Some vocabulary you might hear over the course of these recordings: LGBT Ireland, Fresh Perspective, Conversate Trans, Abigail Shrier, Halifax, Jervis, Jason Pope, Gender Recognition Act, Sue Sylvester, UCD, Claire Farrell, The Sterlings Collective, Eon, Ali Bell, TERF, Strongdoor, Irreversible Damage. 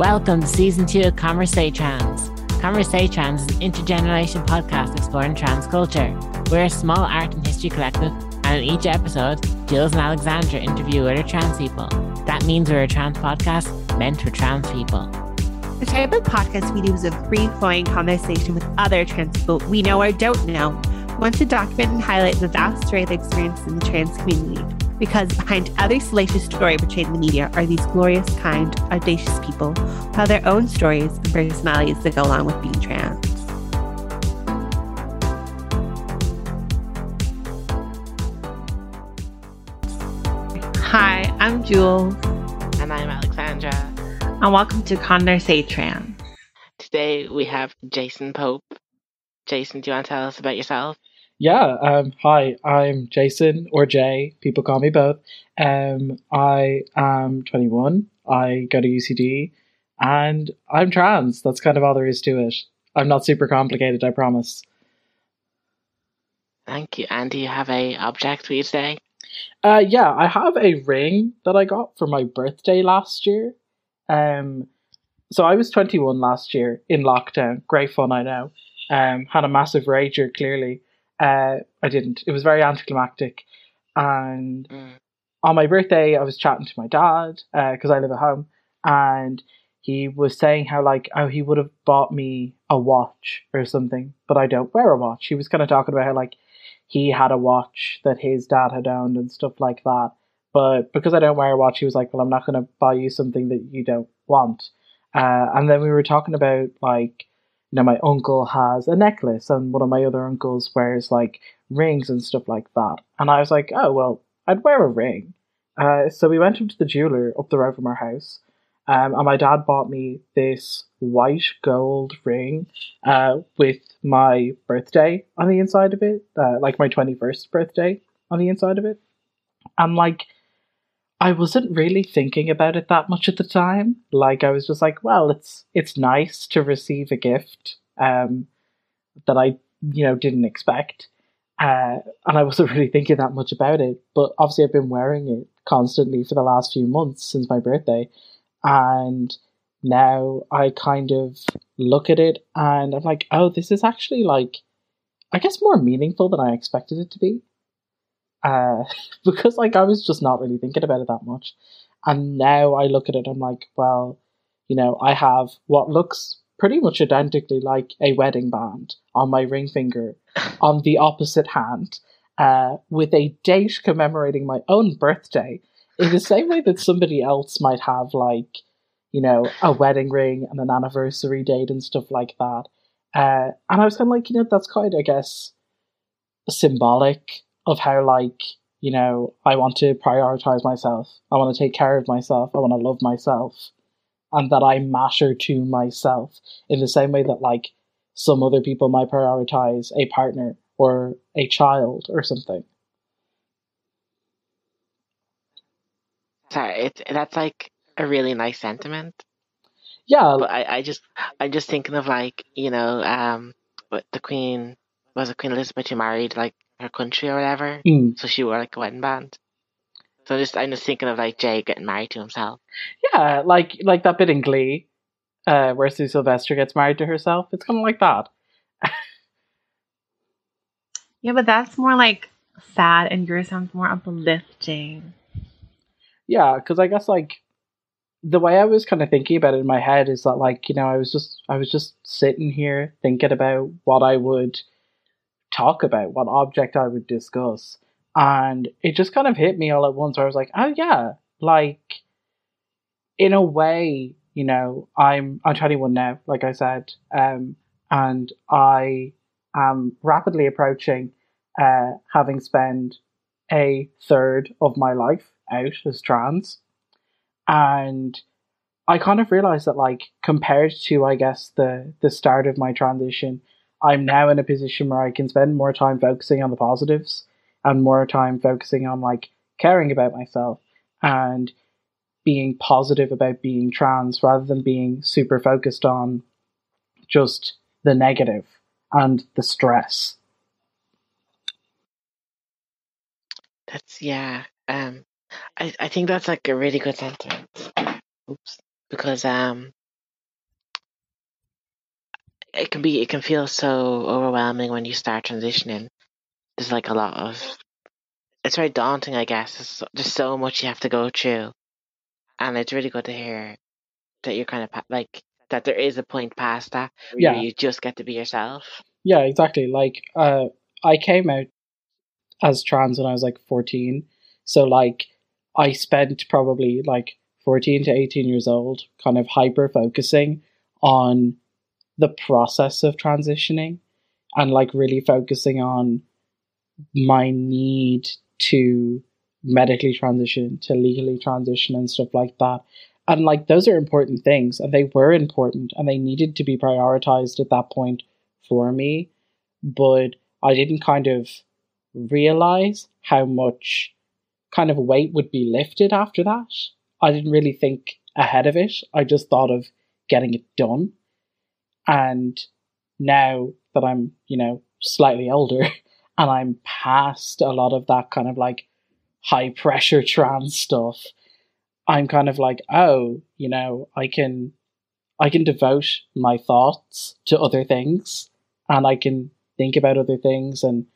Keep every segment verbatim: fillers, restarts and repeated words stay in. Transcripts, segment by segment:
Welcome to Season two of Conversate Trans. Conversate Trans is an intergenerational podcast exploring trans culture. We're a small art and history collective, and in each episode, Jules and Alexandra interview other trans people. That means we're a trans podcast meant for trans people. The type of podcast we do is a free-flowing conversation with other trans people we know or don't know. We want to document and highlight the vast array of experience in the trans community, because behind every salacious story portrayed in the media are these glorious, kind, audacious people who have their own stories and personalities that go along with being trans. Hi, I'm Jules. And I'm Alexandra. And welcome to Conversate Trans. Today we have Jason Pope. Jason, do you want to tell us about yourself? Yeah, um, hi, I'm Jason, or Jay, people call me both. Um, I am twenty-one, I go to U C D, and I'm trans. That's kind of all there is to it. I'm not super complicated, I promise. Thank you. And do you have a object for you today? Uh, yeah, I have a ring that I got for my birthday last year. Um, so I was twenty-one last year in lockdown. Great fun, I know. Um, had a massive rager, clearly. Uh, I didn't. It was very anticlimactic. And mm. on my birthday, I was chatting to my dad, because uh, I live at home, and he was saying how, like, oh, he would have bought me a watch or something, but I don't wear a watch. He was kind of talking about how, like, he had a watch that his dad had owned and stuff like that. But because I don't wear a watch, he was like, well, I'm not going to buy you something that you don't want. Uh, and then we were talking about, like, you know, my uncle has a necklace and one of my other uncles wears, like, rings and stuff like that. And I was like, oh, well, I'd wear a ring. Uh, so we went up to the jeweler up the road from our house. Um, and my dad bought me this white gold ring uh, with my birthday on the inside of it. Uh, like, my twenty-first birthday on the inside of it. And, like, I wasn't really thinking about it that much at the time. Like, I was just like, well, it's it's nice to receive a gift um, that I, you know, didn't expect. Uh, and I wasn't really thinking that much about it. But obviously I've been wearing it constantly for the last few months since my birthday. And now I kind of look at it and I'm like, oh, this is actually, like, I guess more meaningful than I expected it to be. Uh, because, like, I was just not really thinking about it that much. And now I look at it, I'm like, well, you know, I have what looks pretty much identically like a wedding band on my ring finger on the opposite hand, uh, with a date commemorating my own birthday in the same way that somebody else might have, like, you know, a wedding ring and an anniversary date and stuff like that. Uh, and I was kind of like, you know, that's quite, I guess, symbolic of how, like, you know, I want to prioritize myself. I want to take care of myself. I want to love myself. And that I matter to myself in the same way that, like, some other people might prioritize a partner or a child or something. Sorry, it's, that's, like, a really nice sentiment. Yeah. But I, I just, I'm just thinking of, like, you know, um, the Queen, was it Queen Elizabeth who married, like, her country or whatever, mm. so she wore, like, a wedding band. So just, I'm just thinking of, like, Jay getting married to himself. Yeah, like like that bit in Glee, uh, where Sue Sylvester gets married to herself. It's kind of like that. Yeah, but that's more, like, sad, and yours sounds more uplifting. Yeah, because I guess, like, the way I was kind of thinking about it in my head is that, like, you know, I was just I was just sitting here thinking about what I would talk about, what object I would discuss, and it just kind of hit me all at once where I was like, oh yeah, like, in a way, you know, I'm I'm twenty-one now, like I said, um, and I am rapidly approaching uh, having spent a third of my life out as trans, and I kind of realized that, like, compared to, I guess, the the start of my transition, I'm now in a position where I can spend more time focusing on the positives and more time focusing on, like, caring about myself and being positive about being trans rather than being super focused on just the negative and the stress. That's, yeah. Um, I, I think that's, like, a really good sentence. Oops. Because um, it can be, it can feel so overwhelming when you start transitioning. There's like a lot of, it's very daunting, I guess. There's, there's so much you have to go through. And it's really good to hear that you're kind of like, that there is a point past that where yeah. you just get to be yourself. Yeah, exactly. Like, uh, I came out as trans when I was like fourteen. So like, I spent probably like fourteen to eighteen years old kind of hyper focusing on the process of transitioning and like really focusing on my need to medically transition, to legally transition and stuff like that. And like, those are important things, and they were important, and they needed to be prioritized at that point for me. But I didn't kind of realize how much kind of weight would be lifted after that. I didn't really think ahead of it. I just thought of getting it done. And now that I'm, you know, slightly older and I'm past a lot of that kind of like high pressure trans stuff, I'm kind of like, oh, you know, I can, I can devote my thoughts to other things, and I can think about other things. And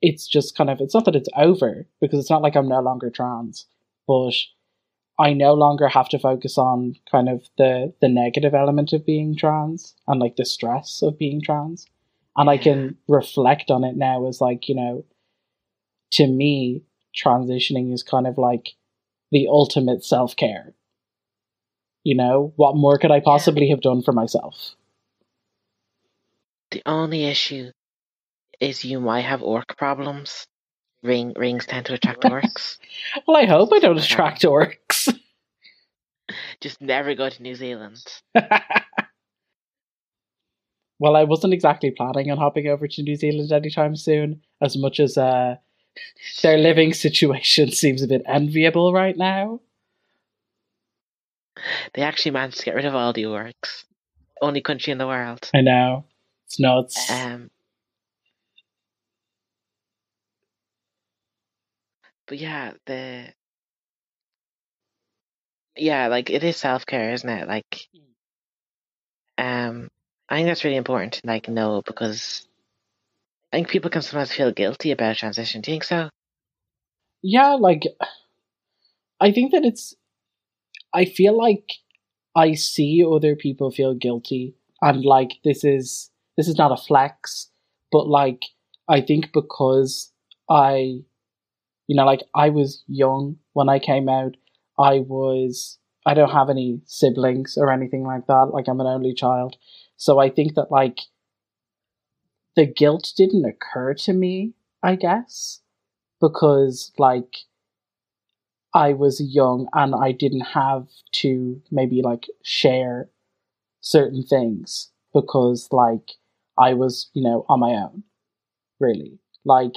it's just kind of, it's not that it's over, because it's not like I'm no longer trans, but I no longer have to focus on kind of the, the negative element of being trans and like the stress of being trans. And I can reflect on it now as like, you know, to me, transitioning is kind of like the ultimate self-care. You know, what more could I possibly have done for myself? The only issue is you might have orc problems. Ring rings tend to attract orcs. Well, I hope I don't attract orcs. Just never go to New Zealand. Well, I wasn't exactly planning on hopping over to New Zealand anytime soon, as much as uh, their living situation seems a bit enviable right now. They actually managed to get rid of all the orcs. Only country in the world. I know. It's nuts. Um, But yeah, the yeah, like it is self care, isn't it? Like, um, I think that's really important to like know, because I think people can sometimes feel guilty about transition. Do you think so? Yeah, like I think that it's. I feel like I see other people feel guilty, and like this is this is not a flex, but like I think because I. You know, like, I was young when I came out. I was, I don't have any siblings or anything like that. Like, I'm an only child. So I think that, like, the guilt didn't occur to me, I guess, because, like, I was young and I didn't have to maybe, like, share certain things because, like, I was, you know, on my own, really. Like,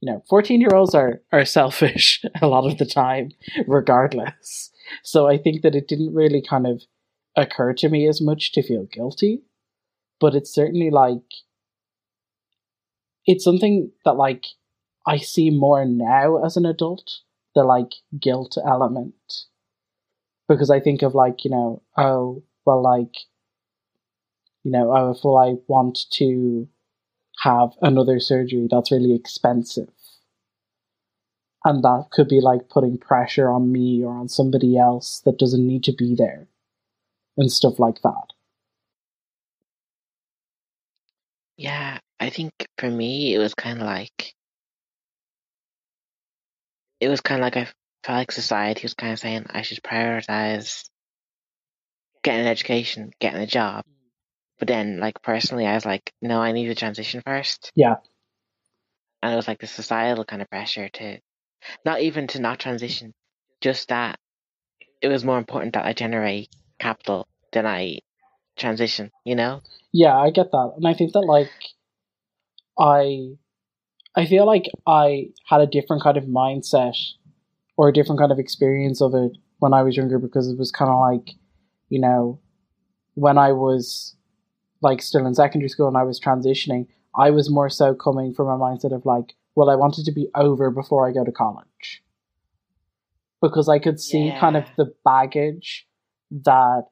you know, fourteen-year-olds are, are selfish a lot of the time, regardless. So I think that it didn't really kind of occur to me as much to feel guilty. But it's certainly, like, it's something that, like, I see more now as an adult, the, like, guilt element. Because I think of, like, you know, oh, well, like, you know, oh, if well, I want to have another surgery, that's really expensive, and that could be like putting pressure on me or on somebody else that doesn't need to be there and stuff like that. Yeah, I think for me it was kind of like it was kind of like I felt like society was kind of saying I should prioritize getting an education, getting a job. But then, like, personally, I was like, no, I need to transition first. Yeah. And it was like the societal kind of pressure to, not even to not transition, just that it was more important that I generate capital than I transition, you know? Yeah, I get that. And I think that, like, I, I feel like I had a different kind of mindset or a different kind of experience of it when I was younger, because it was kind of like, you know, when I was like still in secondary school and I was transitioning, I was more so coming from a mindset of like, well, I wanted to be over before I go to college. Because I could see yeah. kind of the baggage that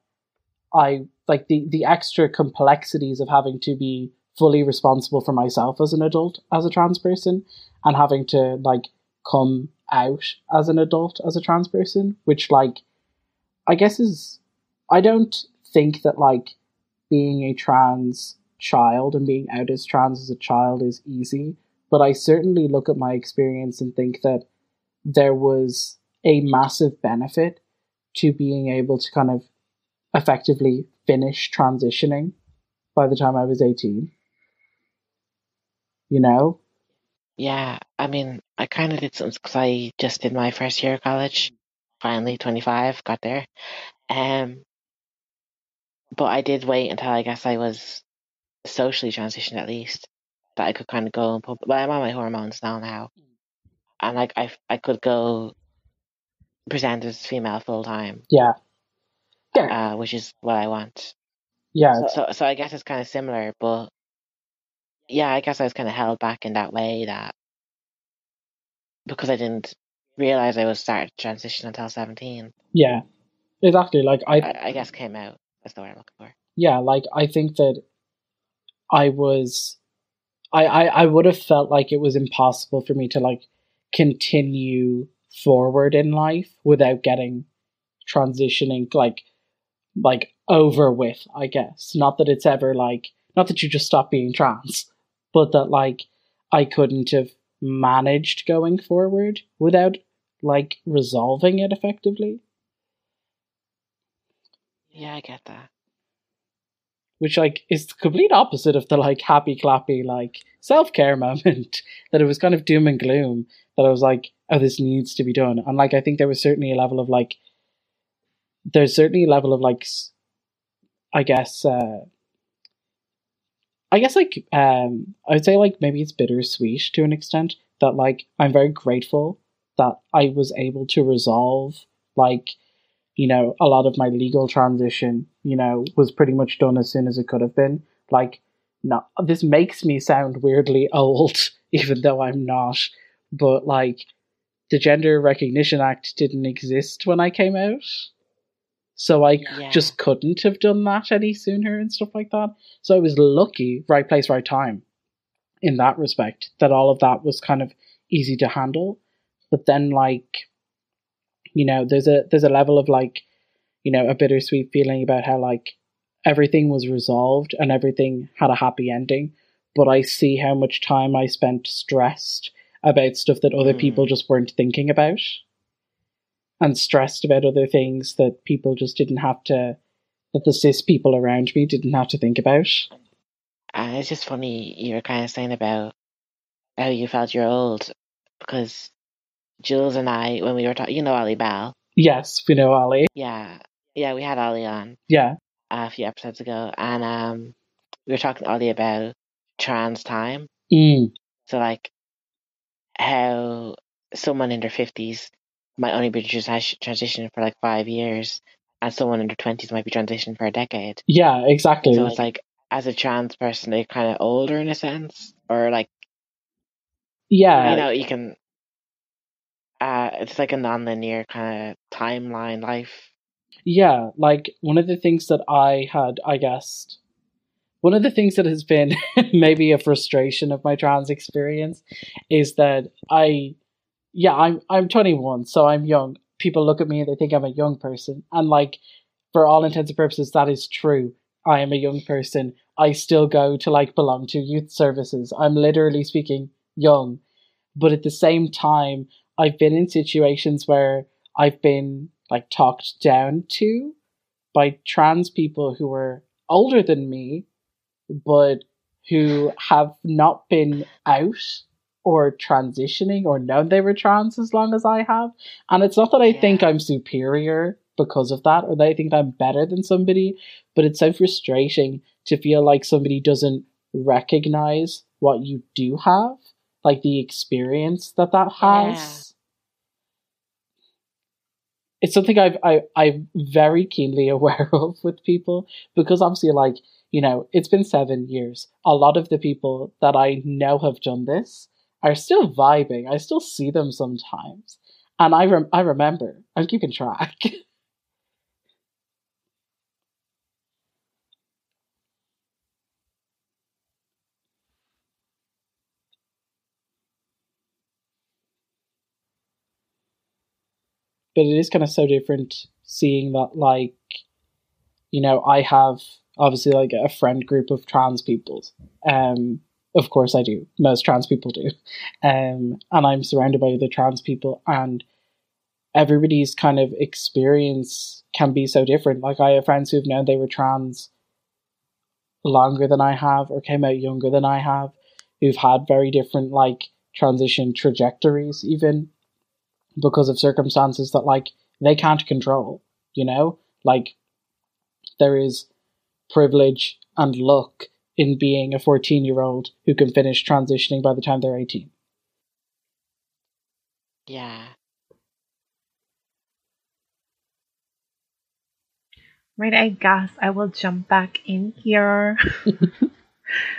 I like the the extra complexities of having to be fully responsible for myself as an adult, as a trans person, and having to like come out as an adult, as a trans person, which like I guess is, I don't think that like being a trans child and being out as trans as a child is easy, but I certainly look at my experience and think that there was a massive benefit to being able to kind of effectively finish transitioning by the time I was eighteen. You know? Yeah, I mean, I kind of did something because I just did my first year of college, finally twenty-five, got there. Um, but I did wait until I guess I was socially transitioned at least, that I could kind of go and put, but I'm on my hormones now now. And like I, I could go present as female full time. Yeah. Yeah. Uh, which is what I want. Yeah. So, so so I guess it's kind of similar, but yeah, I guess I was kind of held back in that way, that because I didn't realize I was starting to transition until seventeen. Yeah. Exactly. Like I, I I guess came out. That's the word I'm looking for. Yeah, like I think that I was I, I, I would have felt like it was impossible for me to like continue forward in life without getting transitioning like like over with, I guess. Not that it's ever like, not that you just stop being trans, but that like I couldn't have managed going forward without like resolving it effectively. Yeah, I get that. Which like is the complete opposite of the like happy clappy like self-care moment that it was kind of doom and gloom, that I was like, oh, this needs to be done. And like I think there was certainly a level of like there's certainly a level of like I guess uh I guess like um I would say like maybe it's bittersweet to an extent, that like I'm very grateful that I was able to resolve like, you know, a lot of my legal transition, you know, was pretty much done as soon as it could have been. Like, no, this makes me sound weirdly old, even though I'm not. But, like, the Gender Recognition Act didn't exist when I came out. So I yeah. just couldn't have done that any sooner and stuff like that. So I was lucky, right place, right time, in that respect, that all of that was kind of easy to handle. But then, like, you know, there's a there's a level of like, you know, a bittersweet feeling about how like everything was resolved and everything had a happy ending. But I see how much time I spent stressed about stuff that other mm. people just weren't thinking about, and stressed about other things that people just didn't have to, that the cis people around me didn't have to think about. And uh, it's just funny you were kind of saying about how you felt you're old, because Jules and I, when we were talking, you know Ali Bell? Yes, we know Ali. Yeah. Yeah, we had Ali on. Yeah. A few episodes ago. And um, we were talking to Ali about trans time. Mm. So, like, how someone in their fifties might only be transitioning for, like, five years, and someone in their twenties might be transitioning for a decade. Yeah, exactly. So it's like, as a trans person, they're kind of older in a sense, or, like... Yeah. You know, you can... Uh, it's like a non-linear kind of timeline life. Yeah, like one of the things that I had, I guess, one of the things that has been maybe a frustration of my trans experience is that I, yeah, I'm I'm twenty-one, so I'm young. People look at me and they think I'm a young person. And like, for all intents and purposes, that is true. I am a young person. I still go to like belong to youth services. I'm literally speaking young. But at the same time, I've been in situations where I've been like talked down to by trans people who were older than me, but who have not been out or transitioning or known they were trans as long as I have. And it's not that I yeah. think I'm superior because of that, or that I think I'm better than somebody, but it's so frustrating to feel like somebody doesn't recognize what you do have, like the experience that that has. Yeah. It's something I've, I, I'm very keenly aware of with people, because obviously, like, you know, it's been seven years. A lot of the people that I know have done this are still vibing. I still see them sometimes. And I, rem- I remember, I'm keeping track. but it is kind of so different seeing that, like, you know, I have obviously like a friend group of trans people. Um, of course I do. Most trans people do. Um, and I'm surrounded by other trans people, and everybody's kind of experience can be so different. Like, I have friends who've known they were trans longer than I have, or came out younger than I have, who've had very different, like, transition trajectories, even because of circumstances that, like, they can't control, you know? Like, there is privilege and luck in being a fourteen-year-old who can finish transitioning by the time they're eighteen. Yeah. Right, I guess I will jump back in here.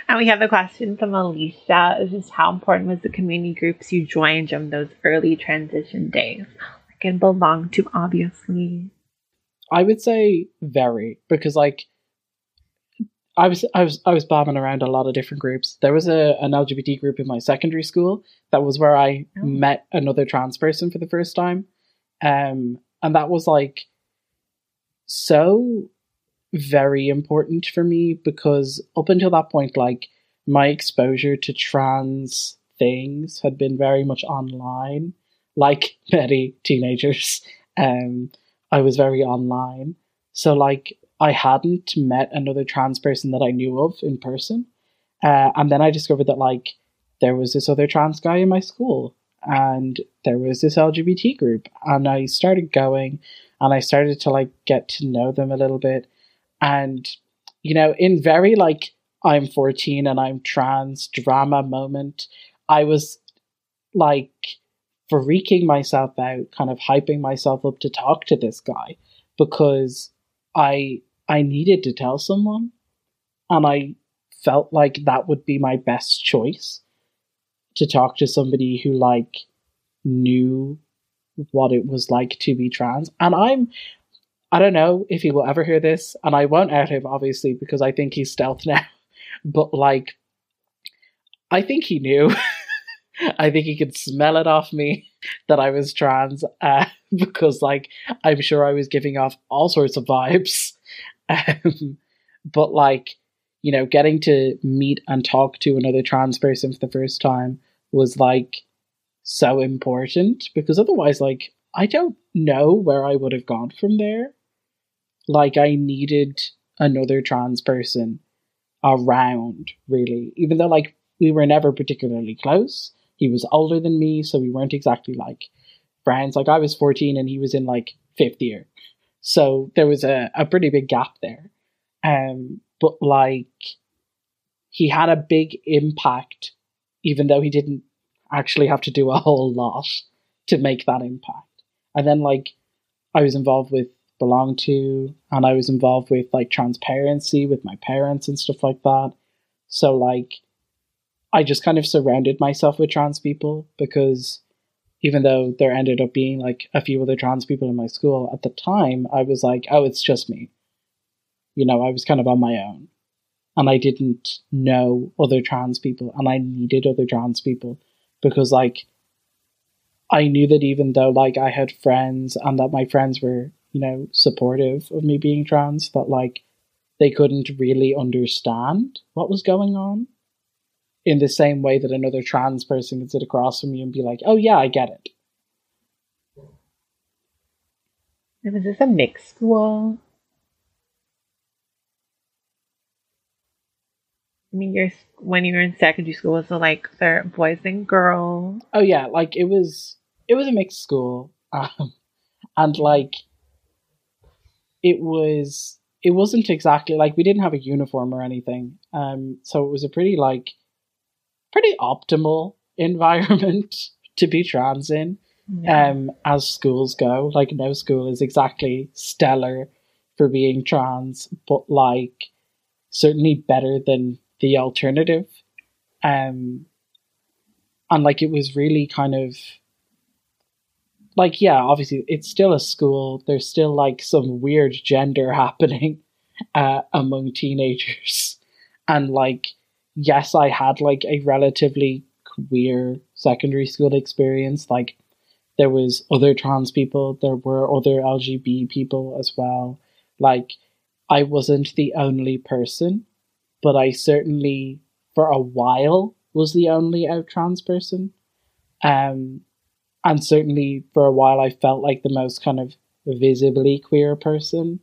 And we have a question from Alicia. It's just, how important was the community groups you joined from those early transition days? Like, and belong to, obviously. I would say very, because, like, I was I was I was bobbing around a lot of different groups. There was a an L G B T group in my secondary school. That was where I oh. met another trans person for the first time, um, and that was like. So very important for me, because up until that point, like, my exposure to trans things had been very much online, like many teenagers. Um, I was very online. So, like, I hadn't met another trans person that I knew of in person. Uh, and then I discovered that, like, there was this other trans guy in my school, and there was this L G B T group, and I started going, and I started to, like, get to know them a little bit. And, you know, in very, like, I'm fourteen and I'm trans drama moment, I was, like, freaking myself out, kind of hyping myself up to talk to this guy, because I I needed to tell someone, and I felt like that would be my best choice, to talk to somebody who, like, knew what it was like to be trans. And I'm I don't know if he will ever hear this, and I won't out him, obviously, because I think he's stealth now, but, like, I think he knew. I think he could smell it off me that I was trans, uh, because, like, I'm sure I was giving off all sorts of vibes. Um, but, like, you know, getting to meet and talk to another trans person for the first time was, like, so important, because otherwise, like, I don't know where I would have gone from there. Like, I needed another trans person around, really, even though, like, we were never particularly close. He was older than me, so we weren't exactly, like, friends. Like, I was fourteen and he was in, like, fifth year, so there was a, a pretty big gap there, um but, like, he had a big impact, even though he didn't actually have to do a whole lot to make that impact. And then, like, I was involved with Belong To, and I was involved with, like, transparency with my parents and stuff like that. So, like, I just kind of surrounded myself with trans people, because even though there ended up being, like, a few other trans people in my school at the time, I was like, oh, it's just me. You know, I was kind of on my own, and I didn't know other trans people, and I needed other trans people. Because, like, I knew that even though, like, I had friends and that my friends were, you know, supportive of me being trans, that, like, they couldn't really understand what was going on in the same way that another trans person could sit across from you and be like, oh, yeah, I get it. And was this a mixed school? I mean, you're, when you were in secondary school, was it, like, there boys and girls? Oh, yeah. Like, it was it was a mixed school. Um, and, like, it was... It wasn't exactly... Like, we didn't have a uniform or anything. Um, so it was a pretty, like... Pretty optimal environment to be trans in. Yeah. Um, as schools go. Like, no school is exactly stellar for being trans. But, like, certainly better than the alternative. Um, and, like, it was really kind of, like, yeah, obviously it's still a school. There's still, like, some weird gender happening uh, among teenagers. And, like, yes, I had, like, a relatively queer secondary school experience. Like, there was other trans people, there were other L G B people as well. Like, I wasn't the only person, but I certainly, for a while, was the only out trans person. Um, and certainly for a while I felt like the most kind of visibly queer person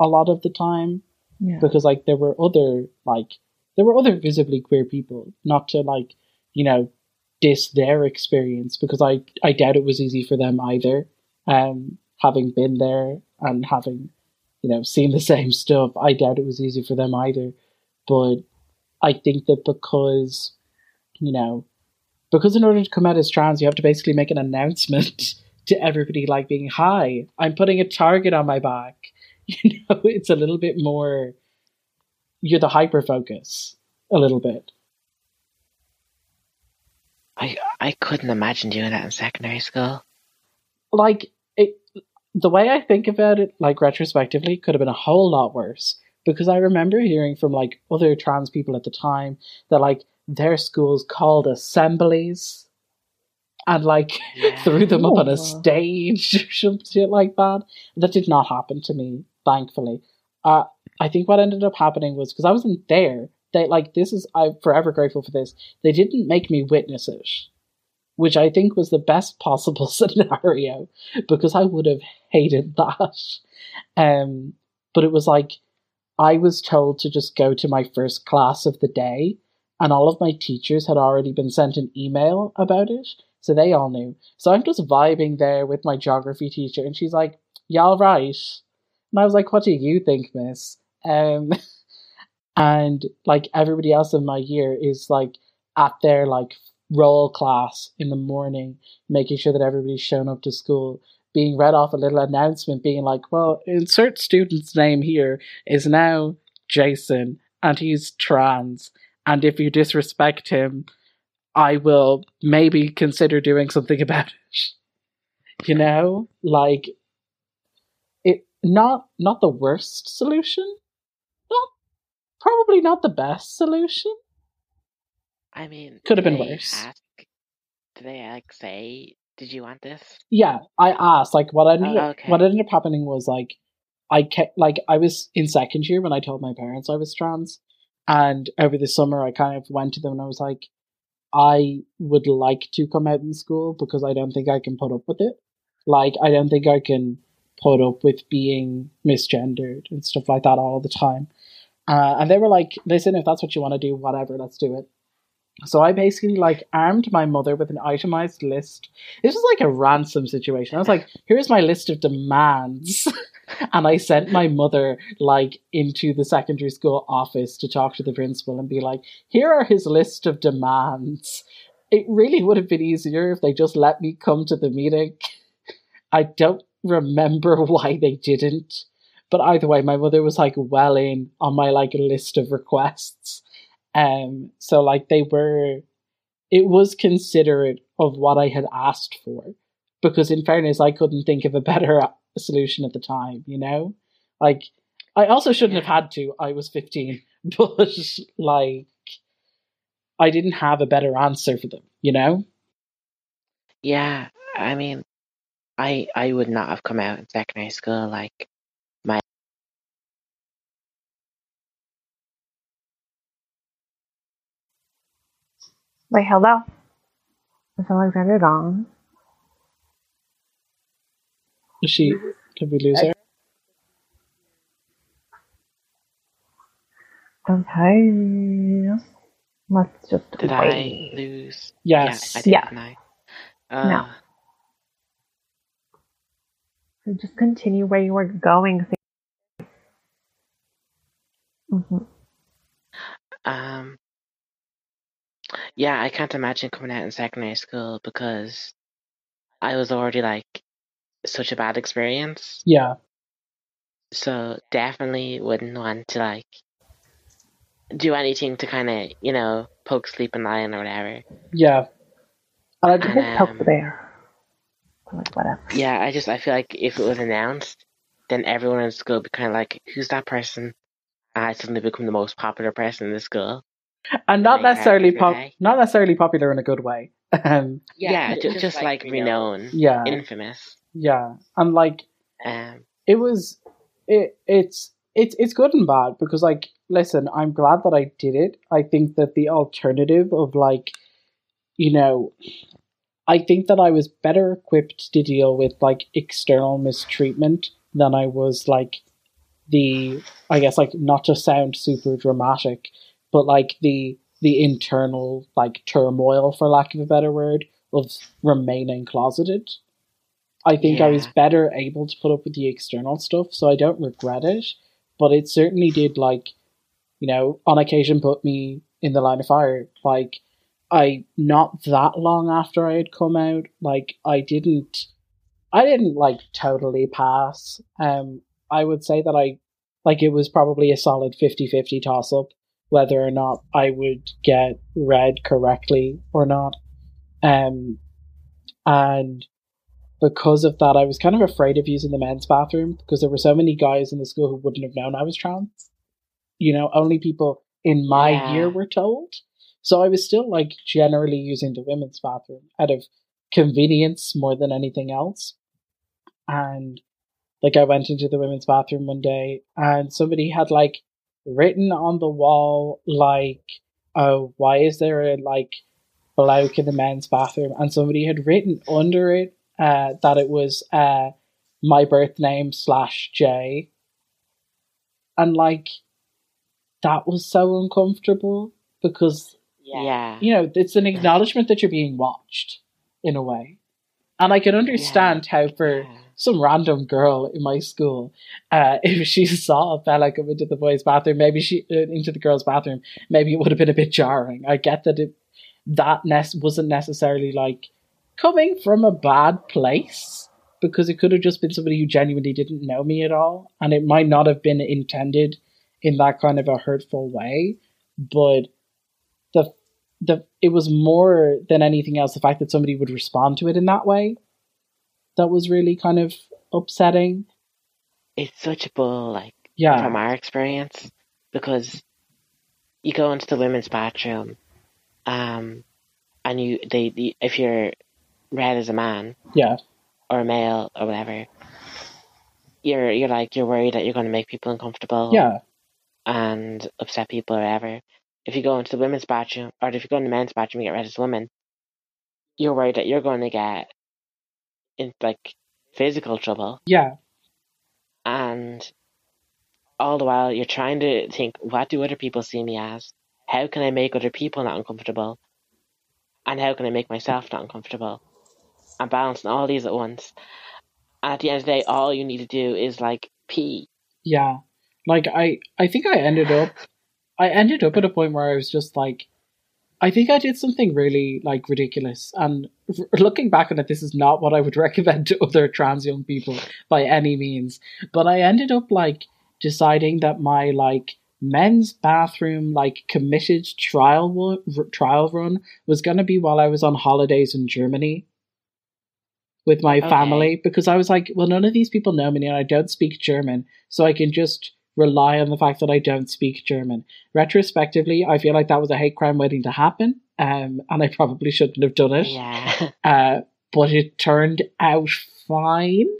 a lot of the time. Yeah. Because, like, there were other, like, there were other visibly queer people, not to, like, you know, diss their experience, because I, I doubt it was easy for them either, um, having been there and having, you know, seen the same stuff. I doubt it was easy for them either. But I think that because, you know, because in order to come out as trans, you have to basically make an announcement to everybody, like, being, hi, I'm putting a target on my back. You know, it's a little bit more, you're the hyper-focus a little bit. I I couldn't imagine doing that in secondary school. Like, it, the way I think about it, like, retrospectively, could have been a whole lot worse. Because I remember hearing from, like, other trans people at the time that, like, their schools called assemblies and, like, yeah. threw them oh. up on a stage or some shit like that. That did not happen to me, thankfully. Uh, I think what ended up happening was, because I wasn't there, they, like, this is, I'm forever grateful for this, they didn't make me witness it, which I think was the best possible scenario, because I would have hated that. Um, but it was like, I was told to just go to my first class of the day, and all of my teachers had already been sent an email about it, so they all knew. So I'm just vibing there with my geography teacher, and she's like, y'all right? And I was like, what do you think, miss? Um, and, like, everybody else in my year is, like, at their, like, roll class in the morning, making sure that everybody's shown up to school, being read off a little announcement, being like, well, insert student's name here is now Jason, and he's trans. And if you disrespect him, I will maybe consider doing something about it. You know, like, it not not the worst solution, not probably not the best solution. I mean, could have been worse. Ask, did they like say, "Did you want this?" Yeah, I asked. Like, what ended oh, okay. what ended up happening was, like, I kept like I was in second year when I told my parents I was trans. And over the summer, I kind of went to them and I was like, I would like to come out in school because I don't think I can put up with it. Like, I don't think I can put up with being misgendered and stuff like that all the time. Uh, and they were like, listen, if that's what you want to do, whatever, let's do it. So I basically, like, armed my mother with an itemized list. This was like a ransom situation. I was like, here's my list of demands. And I sent my mother, like, into the secondary school office to talk to the principal and be like, here are his list of demands. It really would have been easier if they just let me come to the meeting. I don't remember why they didn't. But either way, my mother was, like, well in on my, like, list of requests. Um, so, like, they were, it was considerate of what I had asked for, because in fairness, I couldn't think of a better solution at the time, you know? Like, I also shouldn't have had to, I was fifteen, but, like, I didn't have a better answer for them, you know? Yeah, I mean, I, I would not have come out in secondary school, like, my Wait, hello? Is Alexander gone? Is she... Did we lose her? Okay. Let's just... Did wait. I lose? Yes. Yeah, I did, yeah. Didn't I? Uh, no. So just continue where you were going. Mm-hmm. Um... Yeah, I can't imagine coming out in secondary school because I was already, like, such a bad experience. Yeah. So definitely wouldn't want to, like, do anything to kind of, you know, poke sleep in line or whatever. Yeah. I like, didn't um, poke the bear. Like, whatever. Yeah, I just, I feel like if it was announced, then everyone in school would be kind of like, who's that person? And I suddenly become the most popular person in the school. And not necessarily pop, not necessarily popular in a good way. Um, yeah, yeah just, just like, like renowned, yeah, infamous, yeah, and like um, it was, it it's it's it's good and bad because like, listen, I'm glad that I did it. I think that the alternative of like, you know, I think that I was better equipped to deal with like external mistreatment than I was like the, I guess like not to sound super dramatic, but like the. the internal, like, turmoil, for lack of a better word, of remaining closeted. I think yeah. I was better able to put up with the external stuff, so I don't regret it, but it certainly did, like, you know, on occasion put me in the line of fire. Like, I, not that long after I had come out, like, I didn't, I didn't, like, totally pass. Um, I would say that I, like, it was probably a solid fifty-fifty toss-up, whether or not I would get read correctly or not. Um, and because of that, I was kind of afraid of using the men's bathroom because there were so many guys in the school who wouldn't have known I was trans. You know, only people in my yeah. year were told. So I was still, like, generally using the women's bathroom out of convenience more than anything else. And, like, I went into the women's bathroom one day and somebody had, like, written on the wall, like, oh, why is there a, like, bloke in the men's bathroom? And somebody had written under it uh, that it was uh, my birth name slash J. And, like, that was so uncomfortable because, yeah, you know, it's an acknowledgement that you're being watched, in a way. And I can understand yeah. how for... Yeah. some random girl in my school, uh, if she saw a fella come into the boys' bathroom, maybe she uh, into the girls' bathroom, maybe it would have been a bit jarring. I get that it that ne- wasn't necessarily like coming from a bad place because it could have just been somebody who genuinely didn't know me at all, and it might not have been intended in that kind of a hurtful way. But the the it was more than anything else the fact that somebody would respond to it in that way. That was really kind of upsetting. It's such a bull, like, yeah. from our experience, because you go into the women's bathroom, um, and you they, they if you're read as a man, yeah, or a male or whatever, you're you're like you're worried that you're going to make people uncomfortable, yeah, and upset people or whatever. If you go into the women's bathroom, or if you go in the men's bathroom, you get read as a woman, you're worried that you're going to get in, like, physical trouble. Yeah. And all the while you're trying to think, what do other people see me as? How can I make other people not uncomfortable? And how can I make myself not uncomfortable? I'm balancing all these at once. And at the end of the day, all you need to do is, like, pee. Yeah. Like, I, I think I ended up... I ended up at a point where I was just, like... I think I did something really, like, ridiculous. And looking back on it, this is not what I would recommend to other trans young people by any means. But I ended up, like, deciding that my, like, men's bathroom, like, committed trial, wo- r- trial run was going to be while I was on holidays in Germany with my okay. family. Because I was like, well, none of these people know me and I don't speak German. So I can just... rely on the fact that I don't speak German. Retrospectively, I feel like that was a hate crime waiting to happen, um, and I probably shouldn't have done it. Yeah. Uh, but it turned out fine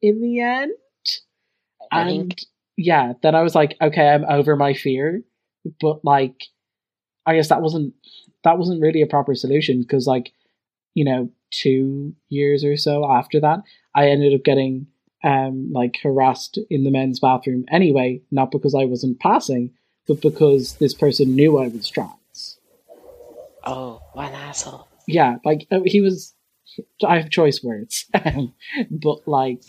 in the end. I and think. yeah, then I was like, okay, I'm over my fear. But like, I guess that wasn't that wasn't really a proper solution because, like, you know, two years or so after that, I ended up getting. Um, like harassed in the men's bathroom anyway, not because I wasn't passing, but because this person knew I was trans. Oh, what an asshole. Yeah, like, he was... I have choice words. But, like,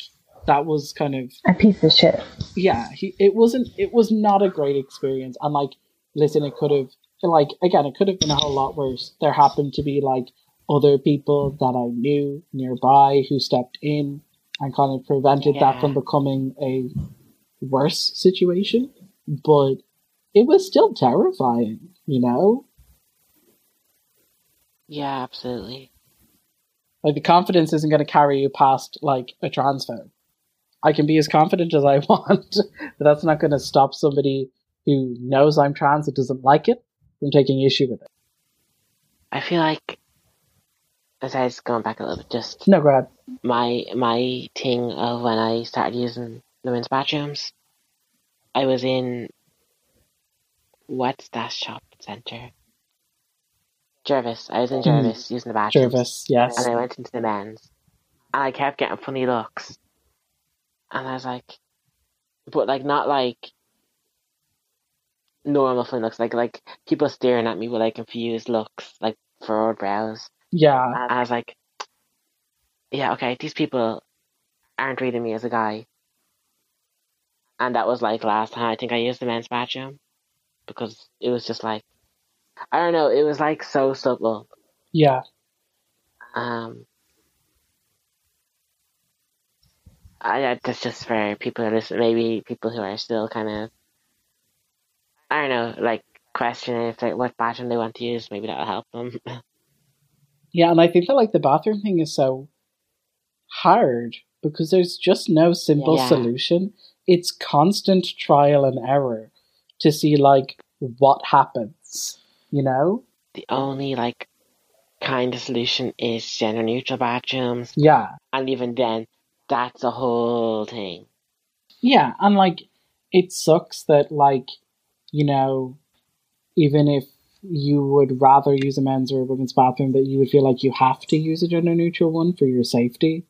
that was kind of... a piece of shit. Yeah, he, it wasn't... It was not a great experience. And, like, listen, it could have... Like, again, it could have been a whole lot worse. There happened to be, like, other people that I knew nearby who stepped in and kind of prevented yeah. that from becoming a worse situation. But it was still terrifying, you know? Yeah, absolutely. Like, the confidence isn't going to carry you past, like, a transphobe. I can be as confident as I want, but that's not going to stop somebody who knows I'm trans and doesn't like it from taking issue with it. I feel like besides going back a little bit, just no grab my my thing of when I started using the women's bathrooms. I was in what's that shop centre? Jervis. I was in Jervis mm. using the bathrooms. Jervis, yes. And I went into the men's, and I kept getting funny looks, and I was like, but like not like normal funny looks, like like people staring at me with like confused looks, like furrowed brows. Yeah. And I was like, yeah, okay, these people aren't reading me as a guy. And that was like last time I think I used the men's bathroom, because it was just like, I don't know, it was like so subtle. Yeah. Um. I, I that's just for people who listen, maybe people who are still kind of, I don't know, like questioning if they, what bathroom they want to use. Maybe that'll help them. Yeah, and I think that like the bathroom thing is so hard because there's just no simple yeah. solution. It's constant trial and error to see like what happens, you know? The only like kind of solution is gender neutral bathrooms. Yeah. And even then, that's a whole thing. Yeah, and like it sucks that like, you know, even if you would rather use a men's or a women's bathroom, that you would feel like you have to use a gender neutral one for your safety.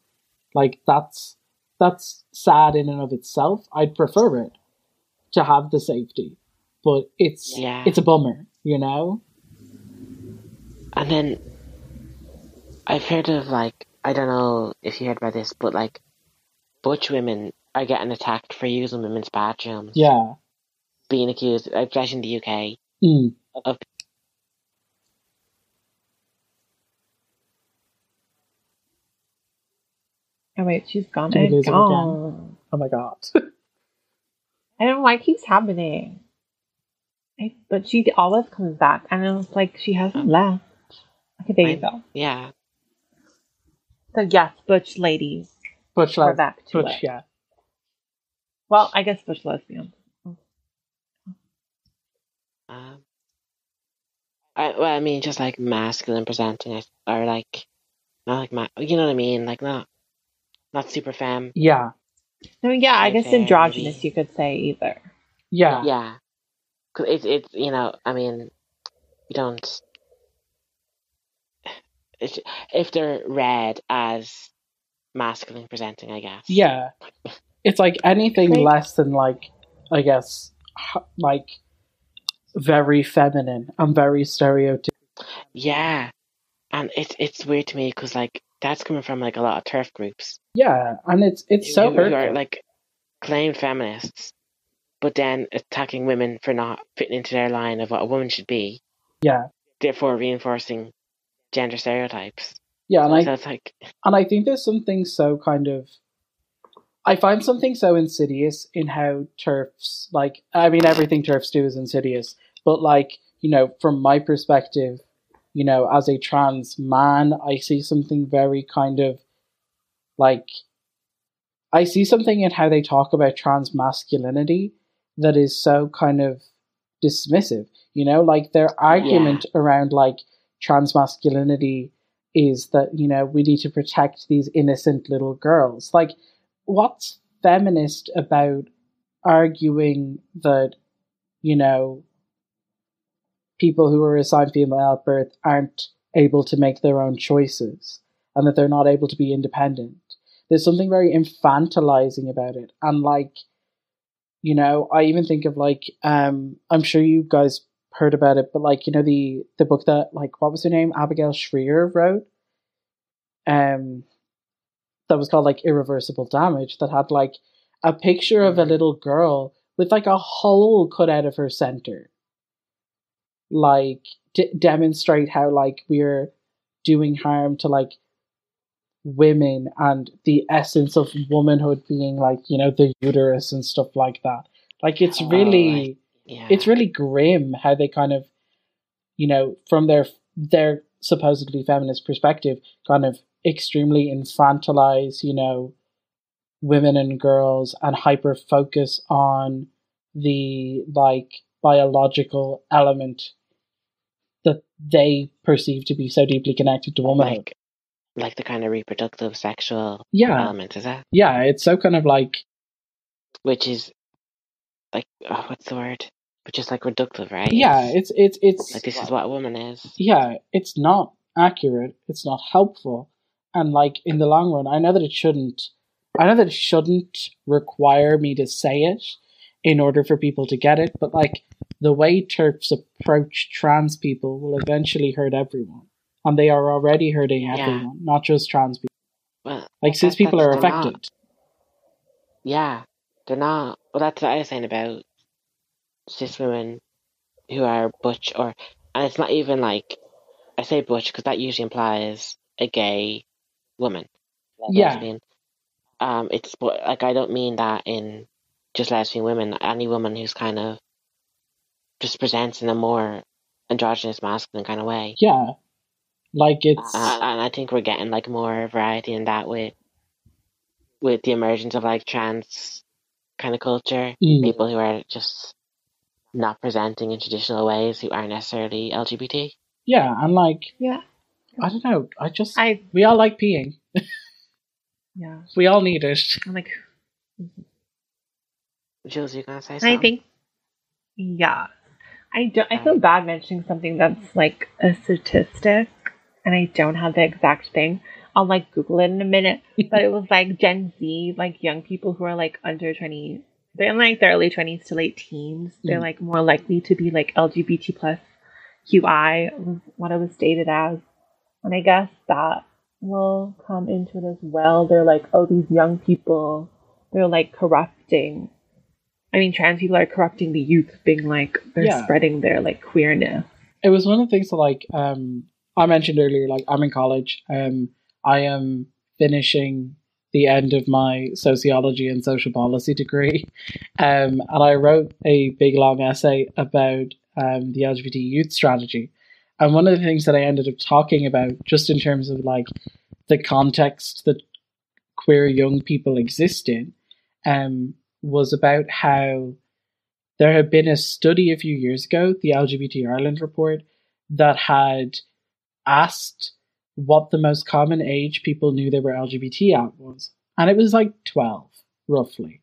Like that's that's sad in and of itself. I'd prefer it to have the safety, but it's yeah. it's a bummer, you know. And then I've heard of like, I don't know if you heard about this, but like butch women are getting attacked for using women's bathrooms. Yeah, being accused, especially in the U K, mm. of oh wait, she's gone. Did we lose oh. Again? Oh my god! I don't know why it keeps happening. I, but she always comes back, and I was like, she hasn't left. Okay, there I, you go. Yeah. So yes, butch ladies. Butch love. Back to butch, it. Yeah. Well, I guess butch lesbians. Um, I well, I mean, just like masculine presenting, or like not like ma- you know what I mean, like not not super femme. Yeah. No, yeah, I guess androgynous, maybe. You could say either. Yeah, yeah, because it's it's you know, I mean, you don't. It's, if they're read as masculine presenting, I guess. Yeah, it's like anything Great. less than like, I guess, like. Very feminine and very stereotypical. Yeah, and it's it's weird to me because like that's coming from like a lot of TERF groups. Yeah, and it's it's who, so who are like claimed feminists, but then attacking women for not fitting into their line of what a woman should be. Yeah, therefore reinforcing gender stereotypes. Yeah, and so I it's like, and I think there's something so kind of. I find something so insidious in how TERFs, like, I mean, everything TERFs do is insidious, but like, you know, from my perspective, you know, as a trans man, I see something very kind of, like, I see something in how they talk about trans masculinity that is so kind of dismissive, you know, like their argument yeah. around like trans masculinity is that, you know, we need to protect these innocent little girls, like, what's feminist about arguing that, you know, people who are assigned female at birth aren't able to make their own choices and that they're not able to be independent? There's something very infantilizing about it. And like, you know, I even think of like, um, I'm sure you guys heard about it, but like, you know, the, the book that like, what was her name? Abigail Shrier wrote. Um, that was called like Irreversible Damage, that had like a picture of a little girl with like a hole cut out of her center, like to demonstrate how like we're doing harm to like women and the essence of womanhood being like, you know, the uterus and stuff like that. Like it's really oh, I, yeah. it's really grim how they kind of, you know, from their their supposedly feminist perspective kind of extremely infantilize, you know, women and girls and hyper focus on the like biological element that they perceive to be so deeply connected to womanhood. Like, like the kind of reproductive sexual yeah. elements, is that? Yeah, it's so kind of like... Which is, like, oh, what's the word? Which is, like, reductive, right? Yeah, it's... it's, it's like, this well, is what a woman is. Yeah, it's not accurate, it's not helpful, and, like, in the long run, I know that it shouldn't... I know that it shouldn't require me to say it in order for people to get it, but, like, the way TERFs approach trans people will eventually hurt everyone. And they are already hurting yeah. everyone, not just trans people. Well, like, cis people are affected. Not. Yeah, they're not. Well, that's what I was saying about cis women who are butch, or, and it's not even like, I say butch because that usually implies a gay woman. Like yeah. Lesbian. Um, it's, like, I don't mean that in just lesbian women. Any woman who's kind of just presents in a more androgynous, masculine kind of way. Yeah. Like, it's... Uh, and I think we're getting, like, more variety in that with with the emergence of, like, trans kind of culture. Mm. People who are just not presenting in traditional ways who aren't necessarily L G B T. Yeah, and, like... Yeah. I don't know. I just... I, we all like peeing. Yeah. We all need it. I'm like... Jules, you're going to say something? I think... Yeah. I, don't, I feel bad mentioning something that's, like, a statistic. And I don't have the exact thing. I'll like Google it in a minute. But it was like Gen Z, like young people who are like under twenty, they're in like their early twenties to late teens. They're mm. like more likely to be like L G B T plus Q I was what it was stated as. And I guess that will come into it as well. They're like, oh, these young people, they're like corrupting. I mean, trans people are corrupting the youth, being like, they're yeah. spreading their like queerness. It was one of the things that like, um, I mentioned earlier, like, I'm in college. Um, I am finishing the end of my sociology and social policy degree. Um, and I wrote a big, long essay about um, the L G B T youth strategy. And one of the things that I ended up talking about, just in terms of, like, the context that queer young people exist in, um, was about how there had been a study a few years ago, the L G B T Ireland report, that had asked what the most common age people knew they were L G B T at was. And it was like twelve, roughly.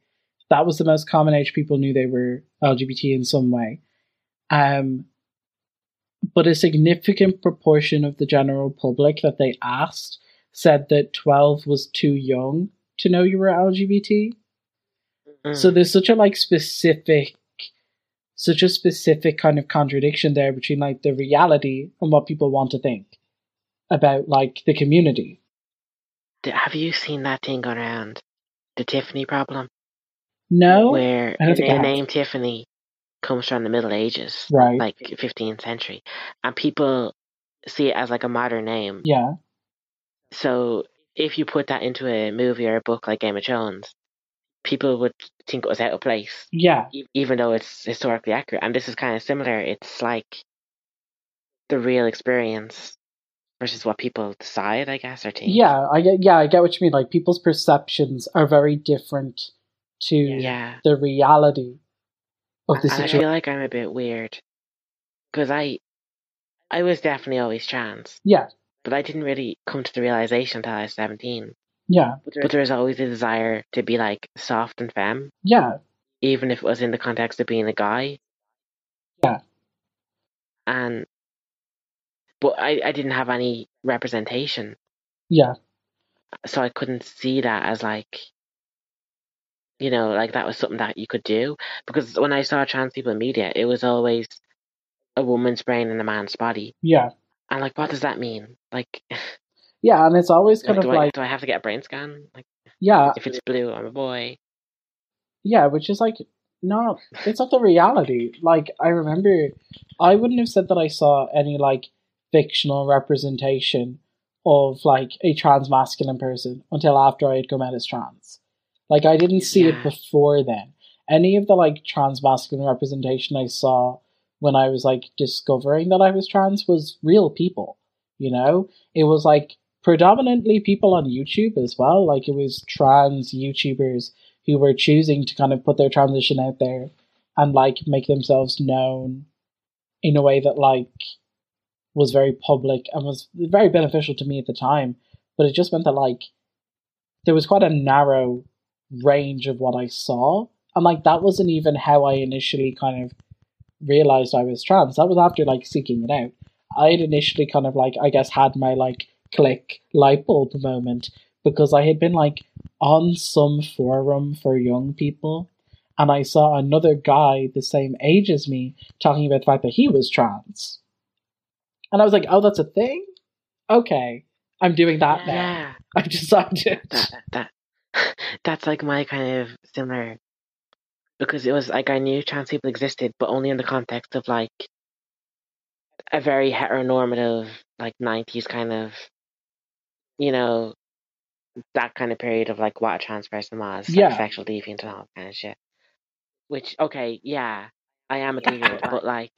That was the most common age people knew they were L G B T in some way. Um, but a significant proportion of the general public that they asked said that twelve was too young to know you were L G B T. Mm-hmm. So there's such a like specific such a specific kind of contradiction there between like the reality and what people want to think about like the community. Have you seen that thing going around? The Tiffany problem? No. Where the name, name Tiffany comes from the Middle Ages. Right. Like fifteenth century. And people see it as like a modern name. Yeah. So if you put that into a movie or a book like Game of Thrones, people would think it was out of place. Yeah. Even though it's historically accurate. And this is kind of similar. It's like the real experience versus what people decide, I guess, or think. Yeah, I get, yeah, I get what you mean. Like, people's perceptions are very different to yeah. the reality of the and, situation. And I feel like I'm a bit weird. Because I, I was definitely always trans. Yeah. But I didn't really come to the realization until I was seventeen. Yeah. But there's always a desire to be, like, soft and femme. Yeah. Even if it was in the context of being a guy. Yeah. And, but I, I didn't have any representation. Yeah. So I couldn't see that as, like, you know, like, that was something that you could do. Because when I saw trans people in media, it was always a woman's brain in a man's body. Yeah. And, like, what does that mean? Like... Yeah, and it's always kind like, of do I, like... Do I have to get a brain scan? Like, yeah. If it's blue, I'm a boy. Yeah, which is like, no, it's not the reality. Like, I remember, I wouldn't have said that I saw any, like, fictional representation of, like, a trans masculine person until after I had come out as trans. Like, I didn't see yeah. it before then. Any of the, like, trans masculine representation I saw when I was, like, discovering that I was trans was real people, you know? It was, like... predominantly people on YouTube as well. Like, it was trans YouTubers who were choosing to kind of put their transition out there and, like, make themselves known in a way that, like, was very public and was very beneficial to me at the time. But it just meant that, like, there was quite a narrow range of what I saw. And, like, that wasn't even how I initially kind of realized I was trans. That was after, like, seeking it out. I had initially kind of, like, I guess had my, like, click light bulb moment, because I had been, like, on some forum for young people, and I saw another guy the same age as me talking about the fact that he was trans. And I was like, oh, that's a thing? Okay, I'm doing that yeah. now. I've decided. That, that, that, that's, like, my kind of similar... Because it was, like, I knew trans people existed, but only in the context of, like, a very heteronormative, like, nineties kind of, you know, that kind of period of, like, what a trans person was. Yeah. Like, sexual deviant and all that kind of shit. Which, okay, yeah, I am a deviant, but, like,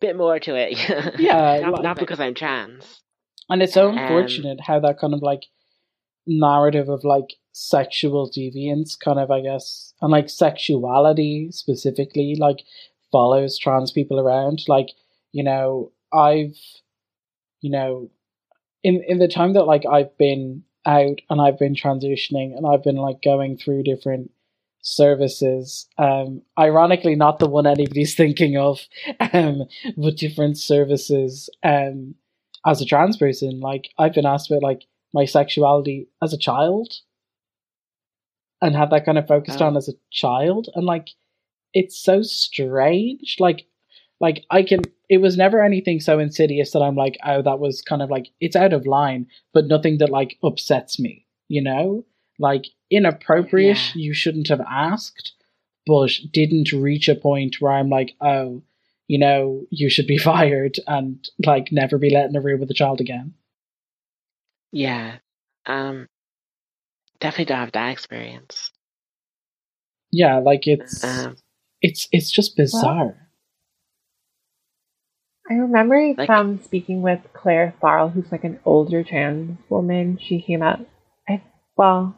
bit more to it. yeah. Not, not because I'm trans. And it's so unfortunate um, how that kind of, like, narrative of, like, sexual deviance kind of, I guess, and, like, sexuality specifically, like, follows trans people around. Like, you know, I've, you know, in in the time that, like, I've been out and I've been transitioning and I've been, like, going through different services, um ironically not the one anybody's thinking of, um but different services, um as a trans person, like, I've been asked about, like, my sexuality as a child, and had that kind of focused oh. on as a child. And, like, it's so strange. Like, like I can, it was never anything so insidious that I'm like, oh, that was kind of, like, it's out of line, but nothing that, like, upsets me, you know? Like, inappropriate, yeah. you shouldn't have asked, but didn't reach a point where I'm like, oh, you know, you should be fired and, like, never be let in a room with a child again. Yeah. Um, definitely don't have that experience. Yeah, like, it's um, it's it's just bizarre. Well, I remember like, from speaking with Claire Farrell, who's, like, an older trans woman. She came out, I well,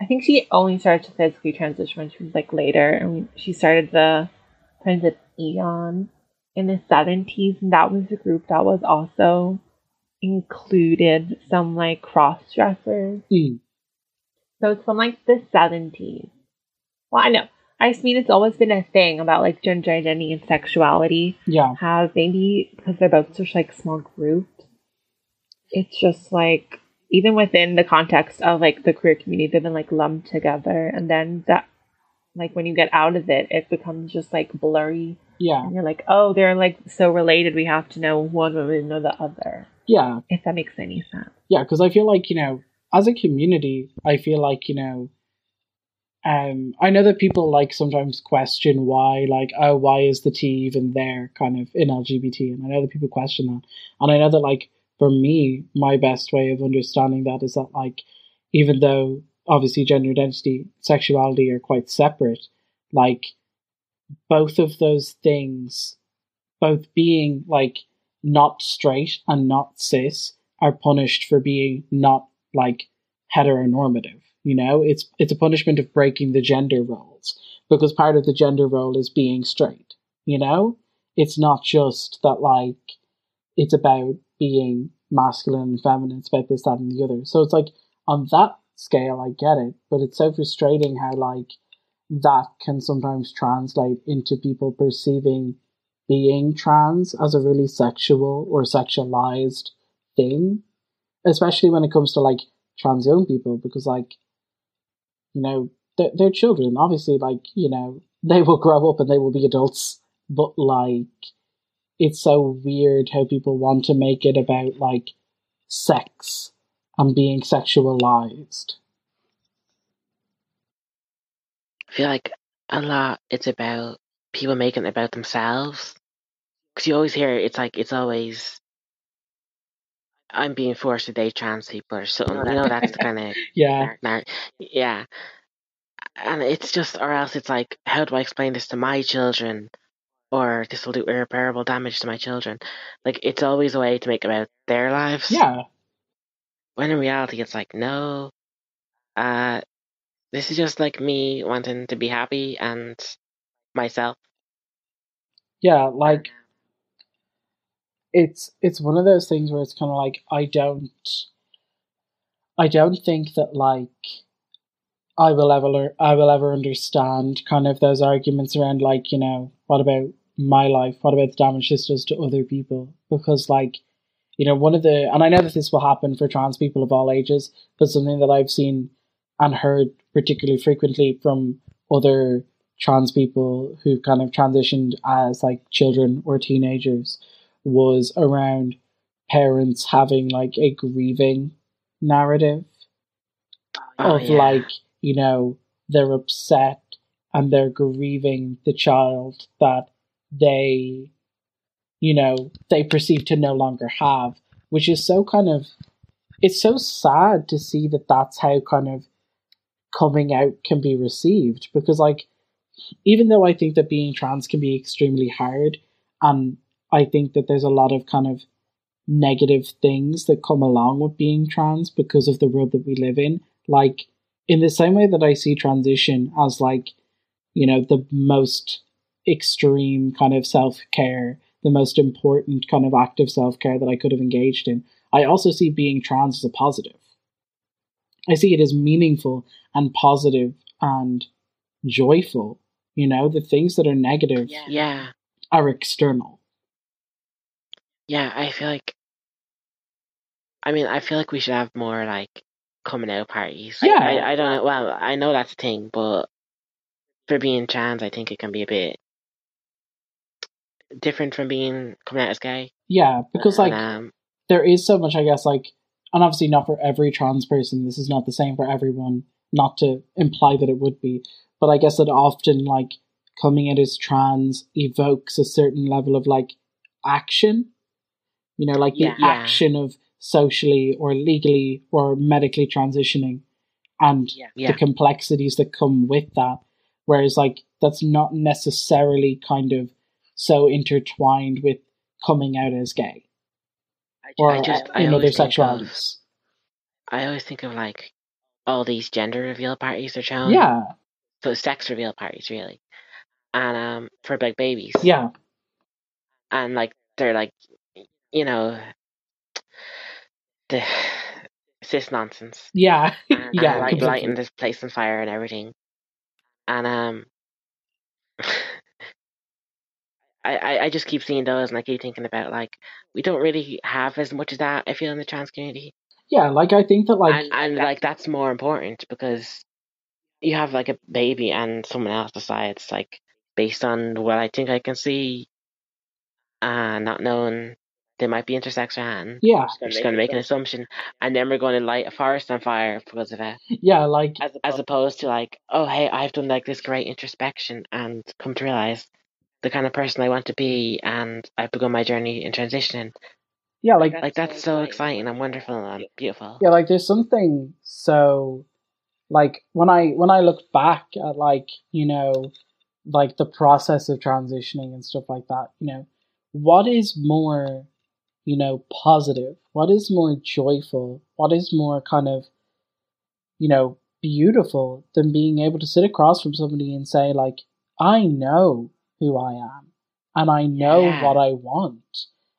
I think she only started to physically transition when she was, like, later, and she started the kind of Eon in the seventies, and that was a group that was also included some, like, cross-dressers. Mm. So it's from, like, the seventies. Well, I know. I just mean it's always been a thing about, like, gender identity and sexuality. Yeah. How maybe because they're both such, like, small groups, it's just, like, even within the context of, like, the queer community, they've been, like, lumped together. And then that, like, when you get out of it, it becomes just, like, blurry. Yeah. And you're like, oh, they're, like, so related. We have to know one woman or the other. Yeah. If that makes any sense. Yeah, because I feel like, you know, as a community, I feel like, you know, um, I know that people, like, sometimes question why, like, oh, why is the T even there, kind of, in L G B T? And I know that people question that. And I know that, like, for me, my best way of understanding that is that, like, even though, obviously, gender identity, sexuality are quite separate, like, both of those things, both being, like, not straight and not cis, are punished for being not, like, heteronormative. You know, it's it's a punishment of breaking the gender roles, because part of the gender role is being straight. You know, it's not just that, like, it's about being masculine and feminine, it's about this, that, and the other. So it's like, on that scale, I get it, but it's so frustrating how, like, that can sometimes translate into people perceiving being trans as a really sexual or sexualized thing, especially when it comes to, like, trans young people, because, like, you know, they're, they're children, obviously, like, you know, they will grow up and they will be adults, but, like, it's so weird how people want to make it about, like, sex and being sexualized. I feel like a lot it's about people making it about themselves, because you always hear it's like it's always I'm being forced to date trans people or something. I know that's the kind of yeah nah, nah, yeah and it's just, or else it's like, how do I explain this to my children, or this will do irreparable damage to my children. Like, it's always a way to make it about their lives, yeah when in reality it's like, no, uh this is just, like, me wanting to be happy and myself. Yeah, like, it's it's one of those things where it's kind of like, I don't I don't think that, like, I will ever I will ever understand kind of those arguments around, like, you know, what about my life? What about the damage this does to other people? Because, like, you know, one of the, and I know that this will happen for trans people of all ages, but something that I've seen and heard particularly frequently from other trans people who kind of transitioned as, like, children or teenagers was around parents having, like, a grieving narrative oh, of, yeah. like, you know, they're upset and they're grieving the child that they, you know, they perceive to no longer have, which is so kind of, it's so sad to see that that's how kind of coming out can be received. Because, like, even though I think that being trans can be extremely hard, and I think that there's a lot of kind of negative things that come along with being trans because of the world that we live in, like, in the same way that I see transition as, like, you know, the most extreme kind of self-care, the most important kind of act of self-care that I could have engaged in, I also see being trans as a positive. I see it as meaningful and positive and joyful. You know, the things that are negative yeah. Yeah. are external. Yeah, I feel like, I mean, I feel like we should have more, like, coming out parties. Like, yeah. I, I don't know, well, I know that's a thing, but for being trans, I think it can be a bit different from being, coming out as gay. Yeah, because, like, and, um, there is so much, I guess, like, and obviously not for every trans person, this is not the same for everyone, not to imply that it would be, but I guess that often, like, coming out as trans evokes a certain level of, like, action. You know, like the yeah. action of socially or legally or medically transitioning and yeah. Yeah. the complexities that come with that. Whereas, like, that's not necessarily kind of so intertwined with coming out as gay I, or I just, in I other sexualities. Of, I always think of, like, all these gender reveal parties they're showing. Yeah. So sex reveal parties, really. And um, for, like, babies. Yeah. And, like, they're, like, you know, the cis nonsense. Yeah. And, yeah. And, like, lighting this place on fire and everything. And um, I, I, I just keep seeing those and I keep thinking about, like, we don't really have as much of that, I feel, in the trans community. Yeah, like, I think that, like... And, and that, like, that's more important because you have, like, a baby and someone else besides, like, based on what I think I can see and not knowing... They might be intersex or han. Yeah. I'm just going to make an assumption. And then we're going to light a forest on fire because of it. Yeah, like... As, as opposed to, like, oh, hey, I've done, like, this great introspection and come to realise the kind of person I want to be and I've begun my journey in transitioning. Yeah, like... Like, that's so exciting and wonderful and beautiful. Yeah, like, there's something so... Like, when I when I look back at, like, you know, like, the process of transitioning and stuff like that, you know, what is more... you know, positive, what is more joyful, what is more kind of, you know, beautiful than being able to sit across from somebody and say, like, I know who I am, and I know yeah. what I want,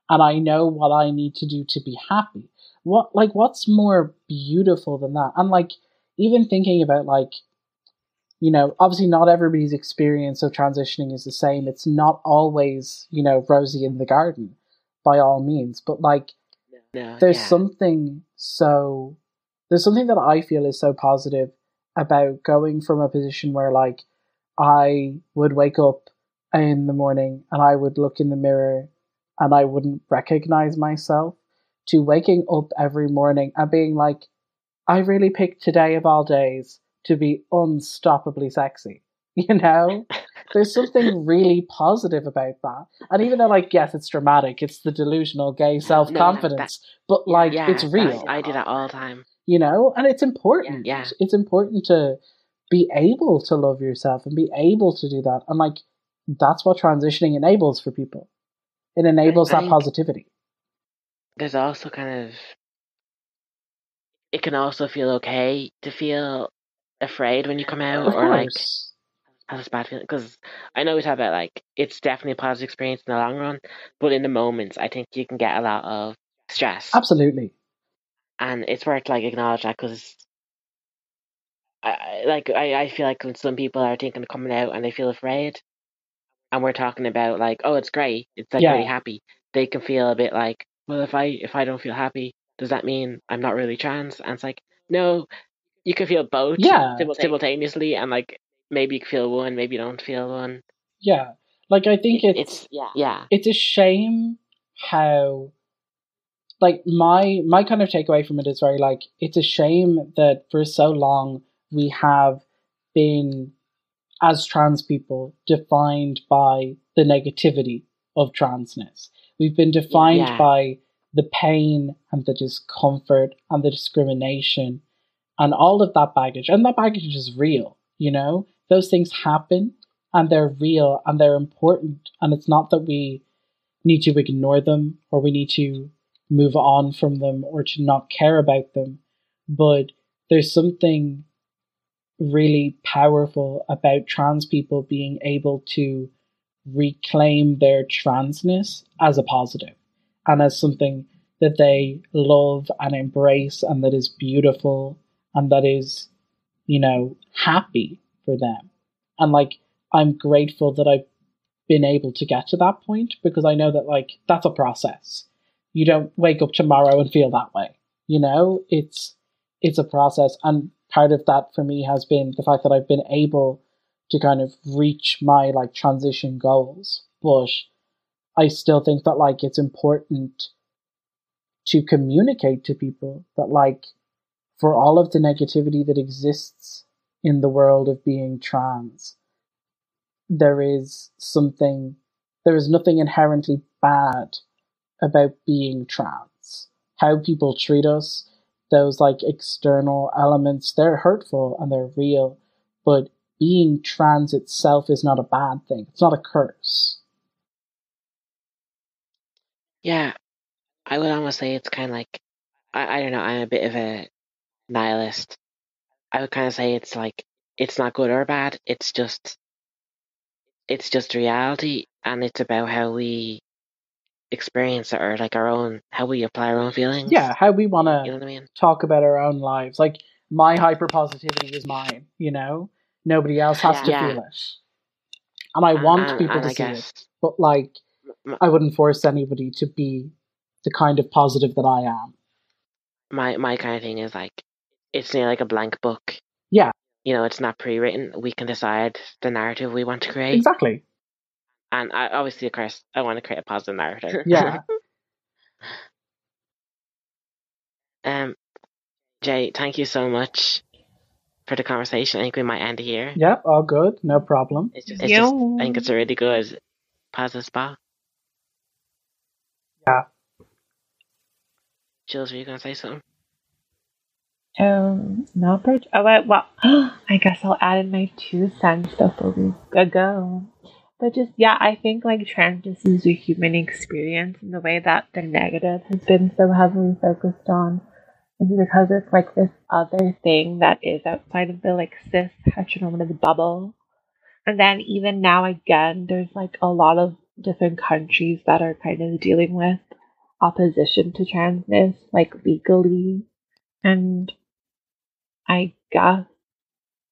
and I know what I need to do to be happy. What, like, what's more beautiful than that? And, like, even thinking about, like, you know, obviously not everybody's experience of transitioning is the same. It's not always, you know, rosy in the garden. By all means, but, like, no, there's yeah. something so there's something that I feel is so positive about going from a position where, like, I would wake up in the morning and I would look in the mirror and I wouldn't recognize myself to waking up every morning and being like, I really picked today of all days to be unstoppably sexy. You know, there's something really positive about that. And even though, like, yes, it's dramatic, it's the delusional gay self-confidence, no, but, like, yeah, it's real. I, I do that all the time. You know, and it's important. Yeah, yeah. It's important to be able to love yourself and be able to do that. And, like, that's what transitioning enables for people. It enables that positivity. There's also kind of, it can also feel okay to feel afraid when you come out, or, like, that's a bad feeling, because I know we talk about, like, it's definitely a positive experience in the long run, but in the moments, I think you can get a lot of stress. Absolutely. And it's worth like acknowledge that, because I like I, I feel like when some people are thinking of coming out and they feel afraid, and we're talking about like, oh, it's great, it's like yeah. really happy, they can feel a bit like, well, if I if I don't feel happy, does that mean I'm not really trans? And it's like, no, you can feel both yeah, simultaneously, and like maybe you feel one, maybe you don't feel one. Yeah, like I think it's, it's yeah, yeah, it's a shame how. Like, my my kind of takeaway from it is very, like, it's a shame that for so long we have been, as trans people, defined by the negativity of transness. We've been defined yeah. by the pain and the discomfort and the discrimination and all of that baggage. And that baggage is real, you know? Those things happen, and they're real, and they're important. And it's not that we need to ignore them, or we need to move on from them, or to not care about them, but there's something really powerful about trans people being able to reclaim their transness as a positive and as something that they love and embrace, and that is beautiful, and that is, you know, happy for them. And like, I'm grateful that I've been able to get to that point, because I know that like that's a process. You don't wake up tomorrow and feel that way, you know? It's it's a process. And part of that for me has been the fact that I've been able to kind of reach my like transition goals. But I still think that like it's important to communicate to people that like, for all of the negativity that exists in the world of being trans, there is something, there is nothing inherently bad about being trans. How people treat us, those like external elements, they're hurtful and they're real, but being trans itself is not a bad thing. It's not a curse. Yeah, I would almost say it's kind of like, I, I don't know, I'm a bit of a nihilist. I would kind of say it's like, it's not good or bad, it's just, it's just reality, and it's about how we experience it, or like our own, how we apply our own feelings, yeah how we want to, you know what I mean, talk about our own lives. Like, my hyper positivity is mine, you know, nobody else has yeah, to yeah. feel it, and I and, want and, people and to I see guess, it, but like I wouldn't force anybody to be the kind of positive that I am. My my kind of thing is like, it's near like a blank book, yeah you know, it's not pre-written, we can decide the narrative we want to create. Exactly. And I, obviously, of course, I want to create a positive narrative. Yeah. um, Jay, thank you so much for the conversation. I think we might end here. Yeah, all good. No problem. It's just, it's just, I think it's a really good positive spot. Yeah. Jules, were you going to say something? Um, no, per- oh, wait, well, I guess I'll add in my two cents stuff a week ago. But just, yeah, I think, like, transness is a human experience, in the way that the negative has been so heavily focused on is because it's, like, this other thing that is outside of the, like, cis heteronormative bubble. And then even now, again, there's, like, a lot of different countries that are kind of dealing with opposition to transness, like, legally. And I guess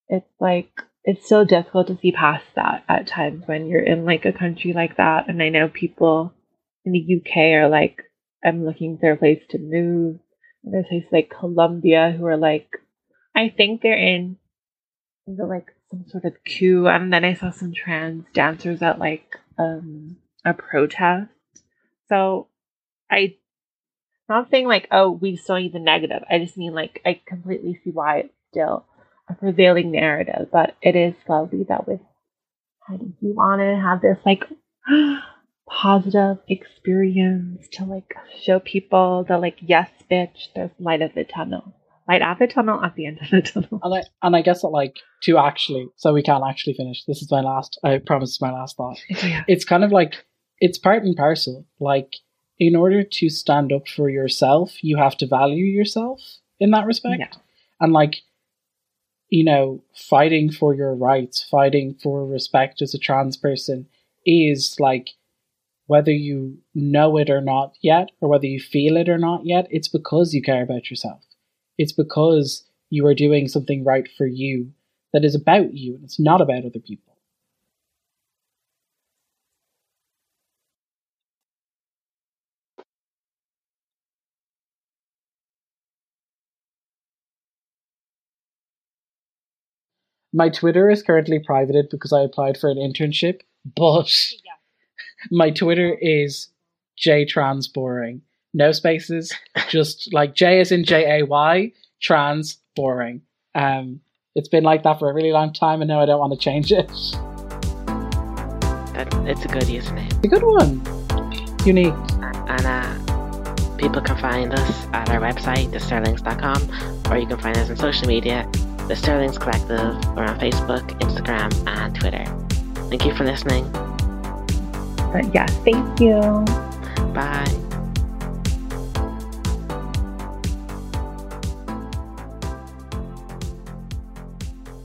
it's, like, it's so difficult to see past that at times when you're in like a country like that. And I know people in the U K are like, I'm looking for a place to move. And there's places like Colombia who are like, I think they're in the, like some sort of coup. And then I saw some trans dancers at like um, a protest. So I, not saying like, oh, we saw you the negative. I just mean like, I completely see why it's still a prevailing narrative, but it is lovely that with how do you want to have this like positive experience to like show people the like, yes bitch, there's light at the tunnel light at the tunnel at the end of the tunnel. And I, and I guess that like to actually, so we can actually finish, this is my last, I promise it's my last thought. Yeah. It's kind of like, it's part and parcel, like in order to stand up for yourself you have to value yourself in that respect. Yeah. And like, you know, fighting for your rights, fighting for respect as a trans person is like whether you know it or not yet, or whether you feel it or not yet, it's because you care about yourself. It's because you are doing something right for you that is about you, and it's not about other people. My Twitter is currently privated because I applied for an internship, but yeah. My Twitter is jtransboring. No spaces, just like J as in J A Y, trans, boring. Um, it's been like that for a really long time, and now I don't want to change it. It's a goodie, isn't it? It's a good one. Unique. And uh, people can find us at our website, the sterlings dot com, or you can find us on social media, The Sterlings Collective, or on Facebook, Instagram, and Twitter. Thank you for listening. But yeah, thank you. Bye.